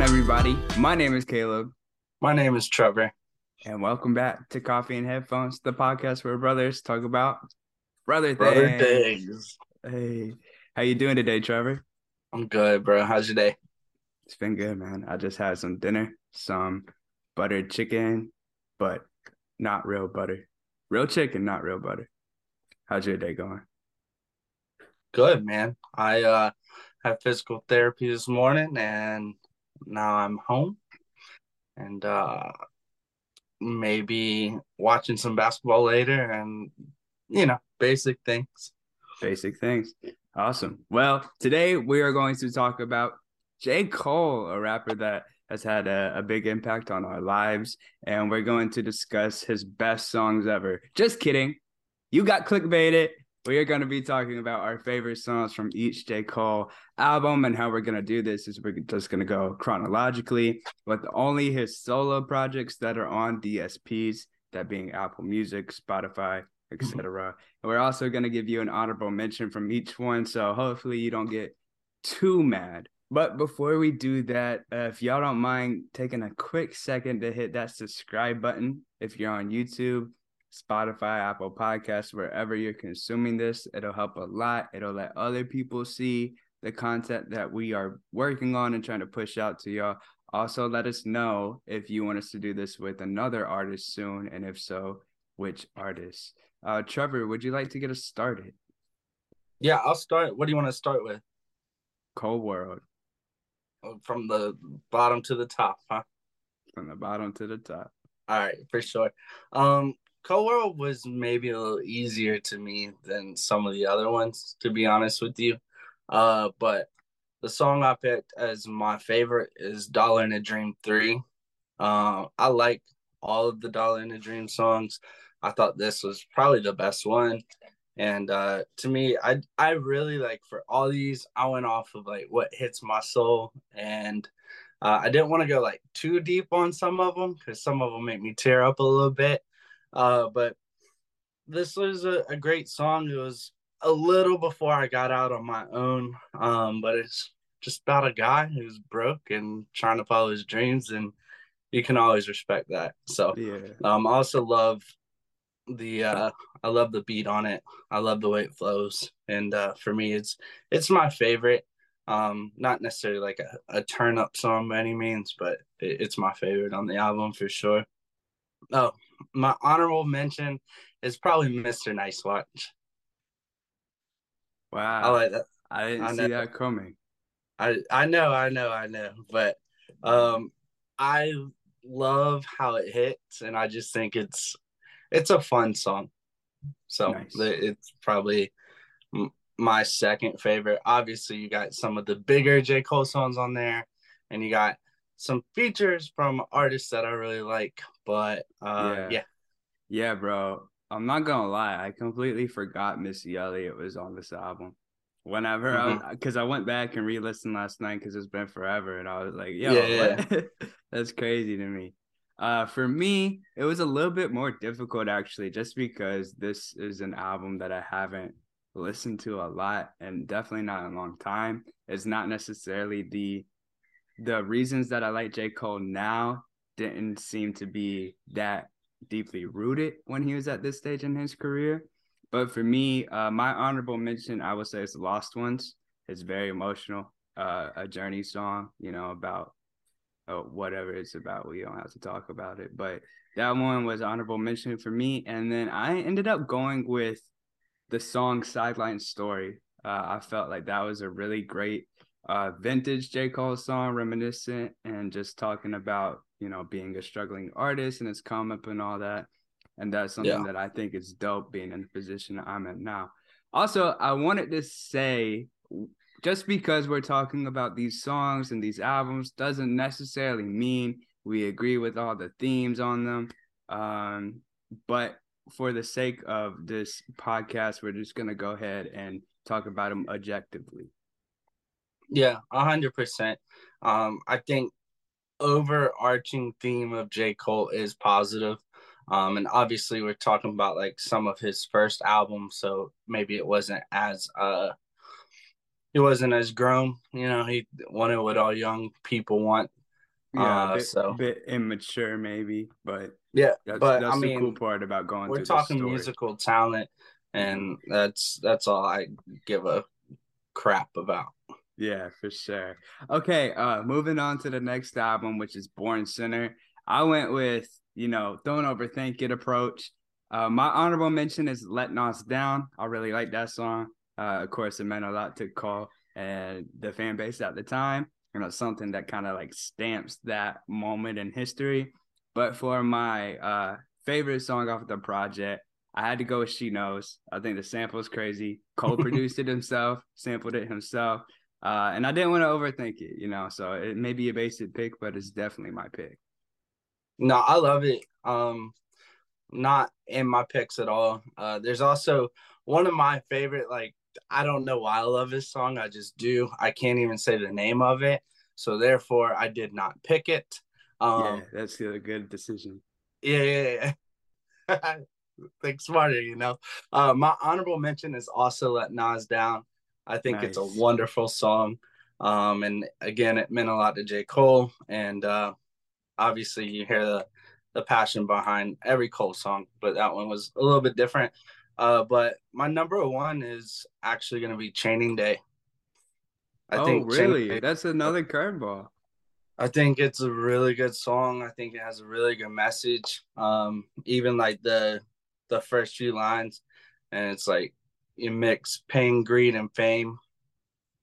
on, everybody. My name is Caleb. My name is Trevor. And welcome back to Coffee and Headphones, the podcast where brothers talk about brother things. Hey, how you doing today, Trevor? I'm good, bro. How's your day? It's been good, man. I just had some dinner, some buttered chicken, but not real butter. Real chicken, not real butter. How's your day going? Good, man. I had physical therapy this morning, and now I'm home and maybe watching some basketball later and, you know, basic things. Basic things. Awesome. Well, today we are going to talk about J. Cole, a rapper that has had a big impact on our lives, and we're going to discuss his best songs ever. Just kidding. You got clickbaited. We are going to be talking about our favorite songs from each J. Cole album, and how we're going to do this is we're just going to go chronologically with only his solo projects that are on DSPs, that being Apple Music, Spotify, etc. And we're also going to give you an honorable mention from each one, so hopefully you don't get too mad. But before we do that, if y'all don't mind taking a quick second to hit that subscribe button if you're on YouTube, Spotify, Apple Podcasts, wherever you're consuming this. It'll help a lot. It'll let other people see the content that we are working on and trying to push out to y'all. Also, let us know if you want us to do this with another artist soon, and if so, which artist. Trevor, would you like to get us started? Yeah, I'll start. What do you want to start with? Cole World. From the bottom to the top, huh? From the bottom to the top. All right, for sure. Cole World was maybe a little easier to me than some of the other ones, to be honest with you. But the song I picked as my favorite is Dollar in a Dream 3. I like all of the Dollar in a Dream songs. I thought this was probably the best one. And to me, I really like, for all these, I went off of like what hits my soul. And I didn't want to go like too deep on some of them, because some of them make me tear up a little bit. But this was a great song. It was a little before I got out on my own, but it's just about a guy who's broke and trying to follow his dreams, and you can always respect that. So yeah. I also love the beat on it. I love the way it flows, and for me, it's my favorite. Not necessarily like a turn up song by any means, but it's my favorite on the album for sure. Oh, my honorable mention is probably Mr. Nice Watch. Wow. I like that. I didn't see that coming. I know. But I love how it hits, and I just think it's a fun song. So nice. It's probably my second favorite. Obviously, you got some of the bigger J. Cole songs on there, and you got some features from artists that I really like, but yeah, bro, I'm not gonna lie, I completely forgot Missy Elliott was on this album whenever because I went back and re-listened last night, because it's been forever, and I was like, yo, that's crazy to me. For me, it was a little bit more difficult, actually, just because this is an album that I haven't listened to a lot, and definitely not in a long time. It's not necessarily the reasons that I like J. Cole now didn't seem to be that deeply rooted when he was at this stage in his career. But for me, my honorable mention, I would say, is Lost Ones. It's very emotional, a journey song, you know, about whatever it's about. We don't have to talk about it. But that one was honorable mention for me. And then I ended up going with the song Sideline Story. I felt like that was a really great vintage J. Cole song, reminiscent and just talking about, you know, being a struggling artist and his come up and all that. And that's something that I think is dope, being in the position I'm in now. Also, I wanted to say, just because we're talking about these songs and these albums doesn't necessarily mean we agree with all the themes on them. But for the sake of this podcast, we're just going to go ahead and talk about them objectively. Yeah, 100%. I think overarching theme of J. Cole is positive. And obviously we're talking about like some of his first albums, so maybe it wasn't as grown. You know, he wanted what all young people want Yeah, a bit immature maybe, but yeah, that's the cool part about going through this story. We're talking musical talent, and that's all I give a crap about. Yeah, for sure. Okay, moving on to the next album, which is Born Sinner. I went with, don't overthink it approach. My honorable mention is Let Nas Down. I really like that song. Of course, it meant a lot to Cole and the fan base at the time. Something that kind of like stamps that moment in history. But for my favorite song off the project, I had to go with She Knows. I think the sample is crazy. Cole produced it himself, sampled it himself. And I didn't want to overthink it, so it may be a basic pick, but it's definitely my pick. No, I love it. Not in my picks at all. There's also one of my favorite, I don't know why I love this song. I just do. I can't even say the name of it. So therefore, I did not pick it. That's a good decision. Yeah. Think smarter, my honorable mention is also Let Nas Down. I think It's a wonderful song. And again, it meant a lot to J. Cole. And obviously you hear the passion behind every Cole song, but that one was a little bit different. But my number one is actually going to be Chaining Day. I think really? Day, that's another curveball. I think it's a really good song. I think it has a really good message. Even the first few lines, and it's you mix pain, greed, and fame.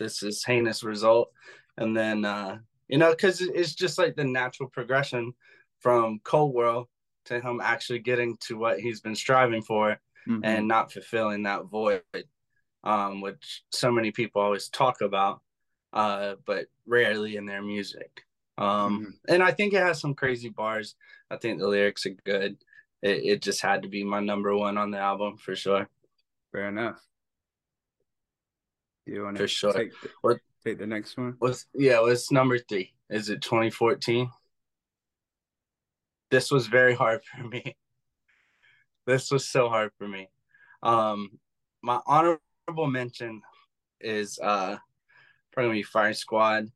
This is heinous result. And then, because it's just the natural progression from Cole World to him actually getting to what he's been striving for. Mm-hmm. And not fulfilling that void, which so many people always talk about, but rarely in their music. And I think it has some crazy bars. I think the lyrics are good. It just had to be my number one on the album for sure. Fair enough. You want to take the next one? What's number three? Is it 2014? This was very hard for me. This was so hard for me. My honorable mention is probably Fire Squad.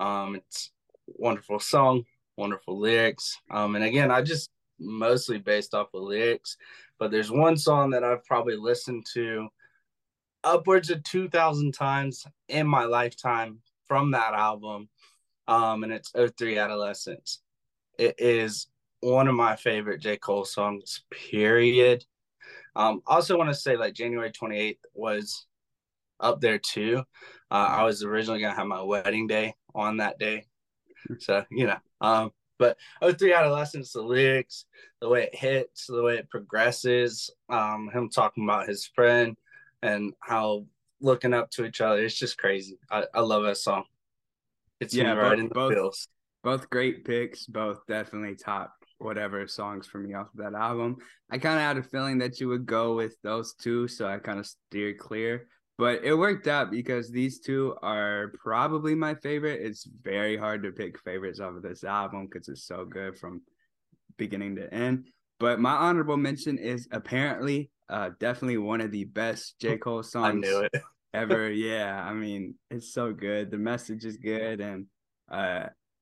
It's a wonderful song, wonderful lyrics. And again, I just mostly based off of lyrics. But there's one song that I've probably listened to upwards of 2,000 times in my lifetime from that album. And it's O3 Adolescence. It is one of my favorite J. Cole songs, period. Also want to say January 28th was up there too. I was originally going to have my wedding day on that day. So, but O3 Adolescence, the lyrics, the way it hits, the way it progresses, him talking about his friend and how looking up to each other. It's just crazy. I love that song. It's right in the feels. Both great picks, both definitely top whatever songs for me off of that album. I kind of had a feeling that you would go with those two, so I kind of steered clear. But it worked out because these two are probably my favorite. It's very hard to pick favorites off of this album because it's so good from beginning to end. But my honorable mention is apparently definitely one of the best J. Cole songs I knew it. Ever. Yeah, it's so good. The message is good, and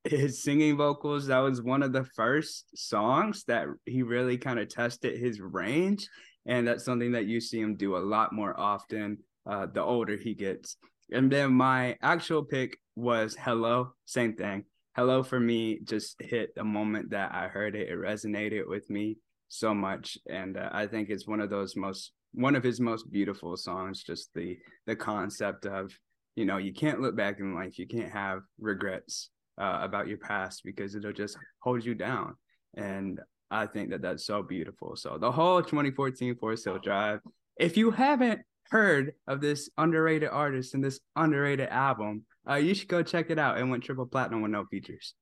his singing vocals, that was one of the first songs that he really kind of tested his range. And that's something that you see him do a lot more often the older he gets. And then my actual pick was Hello. Same thing. Hello for me just hit the moment that I heard it. It resonated with me so much. And I think it's one of his most beautiful songs, just the concept of, you can't look back in life. You can't have regrets about your past because it'll just hold you down. And I think that's so beautiful. So the whole 2014 Forest Hills Drive, if you haven't heard of this underrated artist and this underrated album, you should go check it out. It went triple platinum with no features.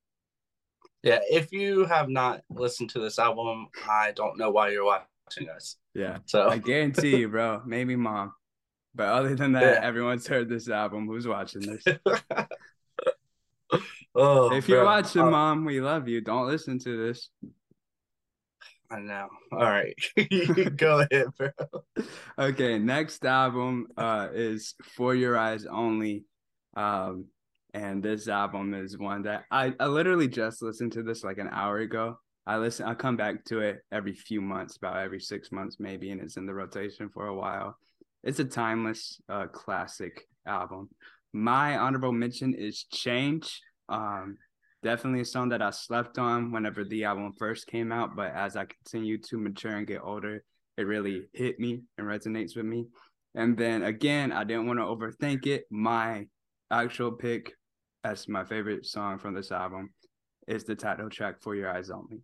Yeah, if you have not listened to this album, I don't know why you're watching us. Yeah, so I guarantee you, bro, maybe mom. But other than that, everyone's heard this album who's watching this. Oh, if you're watching, Mom, we love you. Don't listen to this. I know. All right. Go ahead, bro. Okay, next album is For Your Eyes Only. And this album is one that I literally just listened to this like an hour ago. I come back to it every few months, about every 6 months maybe, and it's in the rotation for a while. It's a timeless classic album. My honorable mention is Change. Definitely a song that I slept on whenever the album first came out, but as I continue to mature and get older, it really hit me and resonates with me. And then again, I didn't want to overthink it. My actual pick as my favorite song from this album is the title track, For Your Eyes Only.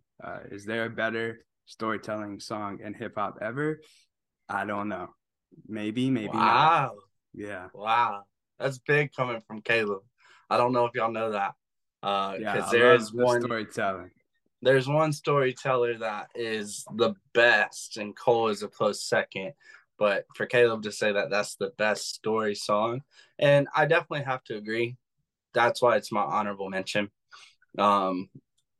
Is there a better storytelling song in hip-hop ever? I don't know. Maybe wow. Not. Yeah. Wow. That's big coming from Caleb. I don't know if y'all know that. Because there's one storyteller that is the best, and Cole is a close second. But for Caleb to say that that's the best story song, and I definitely have to agree. That's why it's my honorable mention.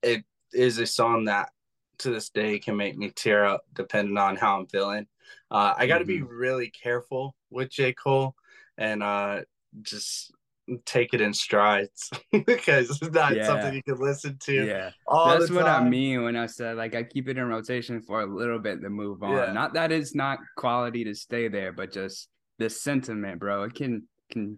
It is a song that to this day can make me tear up depending on how I'm feeling. I got to be really careful with J. Cole and just take it in strides because it's not something you can listen to. Yeah, that's what I mean when I said like I keep it in rotation for a little bit to move on. Yeah. Not that it's not quality to stay there, but just the sentiment, bro. It can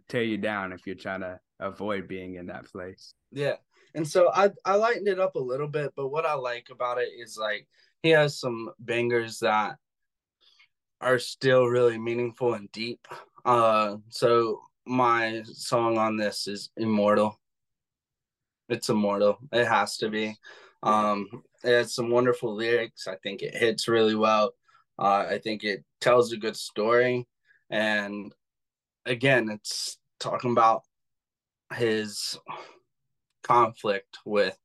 tear you down if you're trying to avoid being in that place. Yeah. And so I lightened it up a little bit, but what I like about it is like he has some bangers that are still really meaningful and deep. So my song on this is Immortal. It's Immortal. It has to be. It has some wonderful lyrics. I think it hits really well. I think it tells a good story. And again, it's talking about his conflict with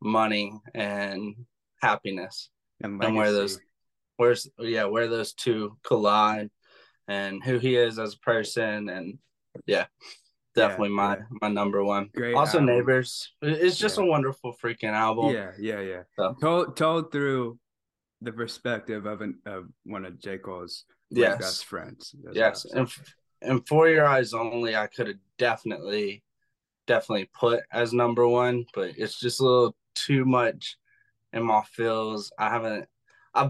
money and happiness and where those two collide and who he is as a person. And my number one. Great also album. Neighbors, it's just a wonderful freaking album. So. Told through the perspective of one of J. Cole's best friends. And For Your Eyes Only I could have definitely put as number one, but it's just a little too much in my feels. I've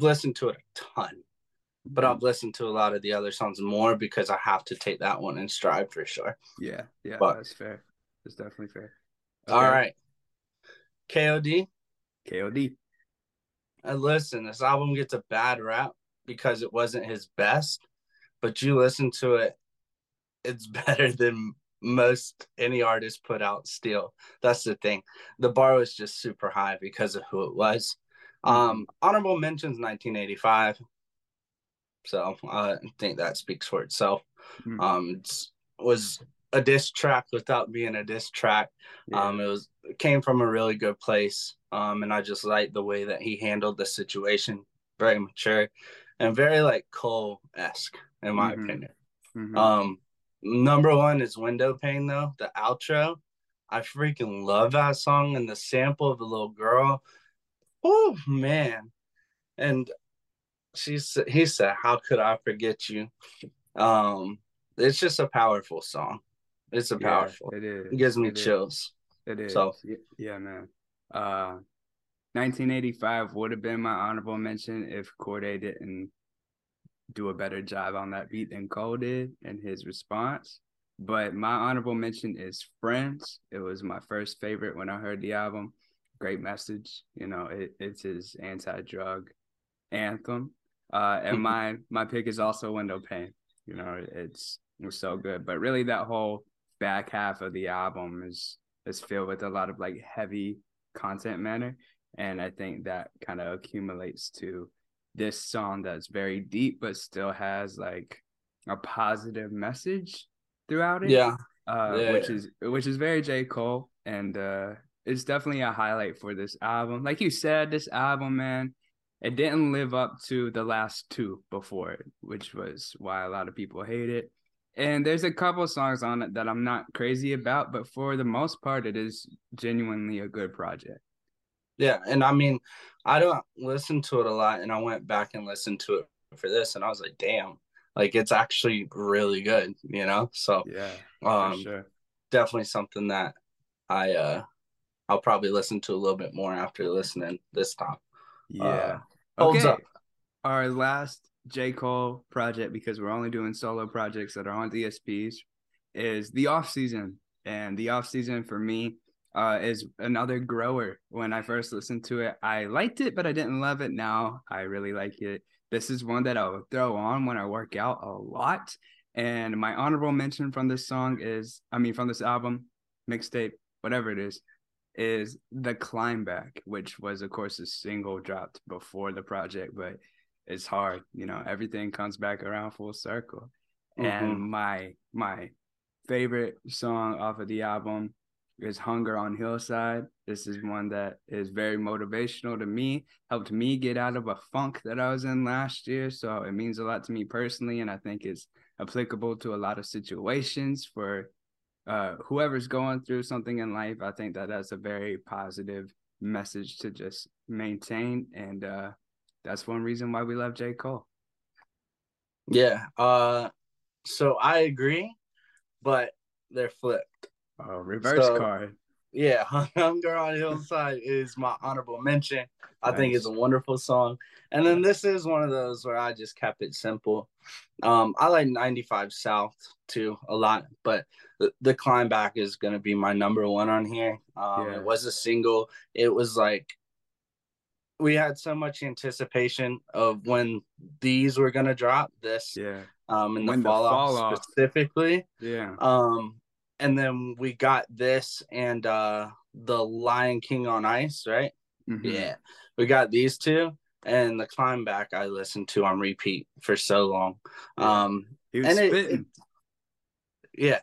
listened to it a ton, but I've listened to a lot of the other songs more because I have to take that one and strive for sure. Yeah, but that's fair. It's definitely fair. Okay. All right. KOD. And listen, this album gets a bad rap because it wasn't his best, but you listen to it, it's better than most any artist put out still. That's the thing. The bar was just super high because of who it was. Honorable mentions 1985. So I think that speaks for itself. It was a diss track without being a diss track. It came from a really good place. And I just like the way that he handled the situation. Very mature and very like Cole-esque in my opinion. Number one is Window Pane, though, the outro. I freaking love that song and the sample of the little girl. Oh, man. And he said, how could I forget you? It's just a powerful song. It's powerful. It is. It gives me chills. It is. So. Yeah, man. 1985 would have been my honorable mention if Cordae didn't do a better job on that beat than Cole did and his response. But my honorable mention is Friends. It was my first favorite when I heard the album. Great message. You know, it's his anti-drug anthem. And my pick is also Window Pane. You know, it was so good. But really that whole back half of the album is filled with a lot of like heavy content matter. And I think that kind of accumulates to this song that's very deep but still has like a positive message throughout it. Which is very J. Cole, and it's definitely a highlight for this album. Like you said, this album, man, it didn't live up to the last two before it, which was why a lot of people hate it. And there's a couple songs on it that I'm not crazy about, but for the most part it is genuinely a good project. Yeah, and I mean, I don't listen to it a lot, and I went back and listened to it for this, and I was like, damn, like, it's actually really good, you know? So, for sure. Definitely something that I'll probably listen to a little bit more after listening this time. Yeah. Holds up. Our last J. Cole project, because we're only doing solo projects that are on DSPs, is The Offseason. And The Offseason for me is another grower. When I first listened to it, I liked it, but I didn't love it. Now I really like it. This is one that I'll throw on when I work out a lot. And my honorable mention from this song is, from this album, mixtape, whatever it is The Climb Back, which was, of course, a single dropped before the project, but it's hard. You know, everything comes back around full circle. Mm-hmm. And my favorite song off of the album is Hunger on Hillside. This is one that is very motivational to me, helped me get out of a funk that I was in last year. So it means a lot to me personally, and I think it's applicable to a lot of situations for whoever's going through something in life. I think that that's a very positive message to just maintain, and that's one reason why we love J. Cole. Yeah, so I agree, but they're flipped. Oh, reverse card. Yeah, Hunger on Hillside is my honorable mention. I think it's a wonderful song. And then this is one of those where I just kept it simple. I like 95 South too a lot, but the Climb Back is going to be my number one on here. It was a single. It was like we had so much anticipation of when these were going to drop, this in the fall off specifically. Yeah. And then we got this and the Lion King on Ice, right? Mm-hmm. Yeah. We got these two. And The Climb Back I listened to on repeat for so long. Yeah. He was spitting. Yeah.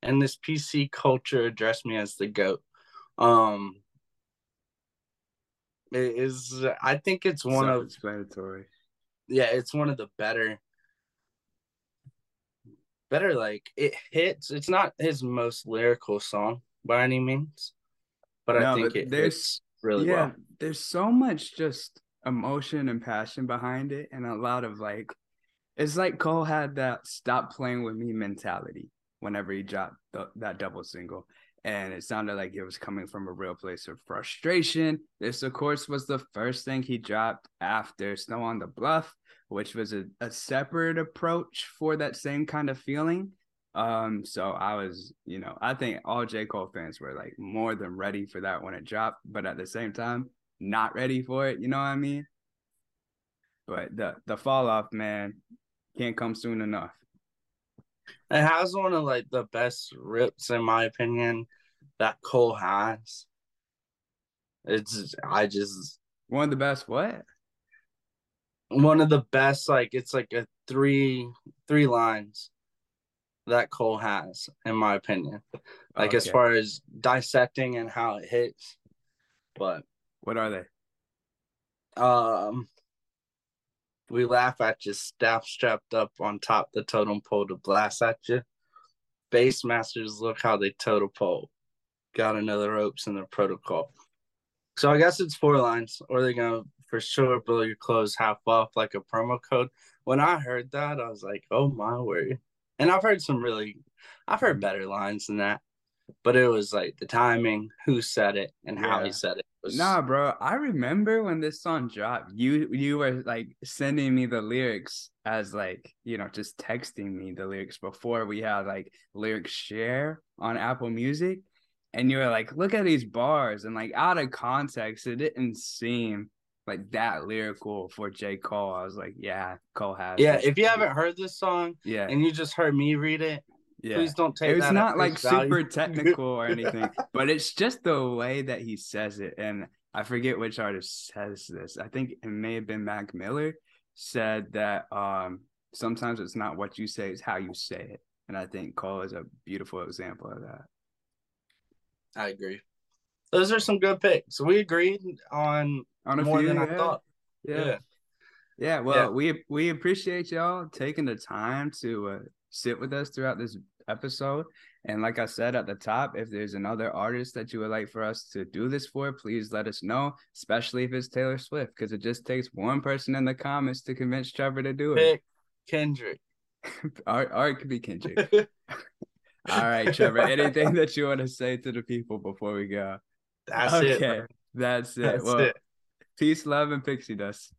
And this PC culture addressed me as the GOAT. I think it's one of... self-explanatory. Yeah, it's one of the better, like, it hits. It's not his most lyrical song by any means, but there's, hits really well. There's so much just emotion and passion behind it, and a lot of, like, it's like Cole had that stop playing with me mentality whenever he dropped that double single, and it sounded like it was coming from a real place of frustration. This, of course, was the first thing he dropped after Snow on the Bluff, which was a separate approach for that same kind of feeling. So I was, I think all J. Cole fans were, like, more than ready for that when it dropped, but at the same time, not ready for it, you know what I mean? But the fall off, man, can't come soon enough. It has one of, like, the best rips, in my opinion, that Cole has. One of the best what? One of the best, like, it's like a three lines that Cole has, in my opinion. Like, okay. As far as dissecting and how it hits. But what are they? We laugh at you, staff strapped up on top the totem pole to blast at you. Bass masters, look how they totem pole. Got another ropes in their protocol. So I guess it's four lines, or they're going to for sure blow your clothes half off like a promo code. When I heard that, I was like, oh my word. And I've heard better lines than that, but it was like the timing, who said it, and how he said it. Nah, bro, I remember when this song dropped, you were, like, sending me the lyrics as, like, just texting me the lyrics before we had, like, lyric share on Apple Music. And you were like, look at these bars. And, like, out of context, it didn't seem like that lyrical for J. Cole. I was like, yeah, Cole has. Yeah, if you haven't heard this song and you just heard me read it, please don't take it. It's not, like, super technical or anything, but it's just the way that he says it. And I forget which artist says this. I think it may have been Mac Miller said that sometimes it's not what you say, it's how you say it. And I think Cole is a beautiful example of that. I agree. Those are some good picks. We agreed on a more few, than I thought. Yeah. Well, we appreciate y'all taking the time to sit with us throughout this episode. And like I said at the top, if there's another artist that you would like for us to do this for, please let us know, especially if it's Taylor Swift, because it just takes one person in the comments to convince Trevor to do it. Pick Kendrick. Art could be Kendrick. All right, Trevor, anything that you want to say to the people before we go? That's it. That's it. Peace, love, and pixie dust.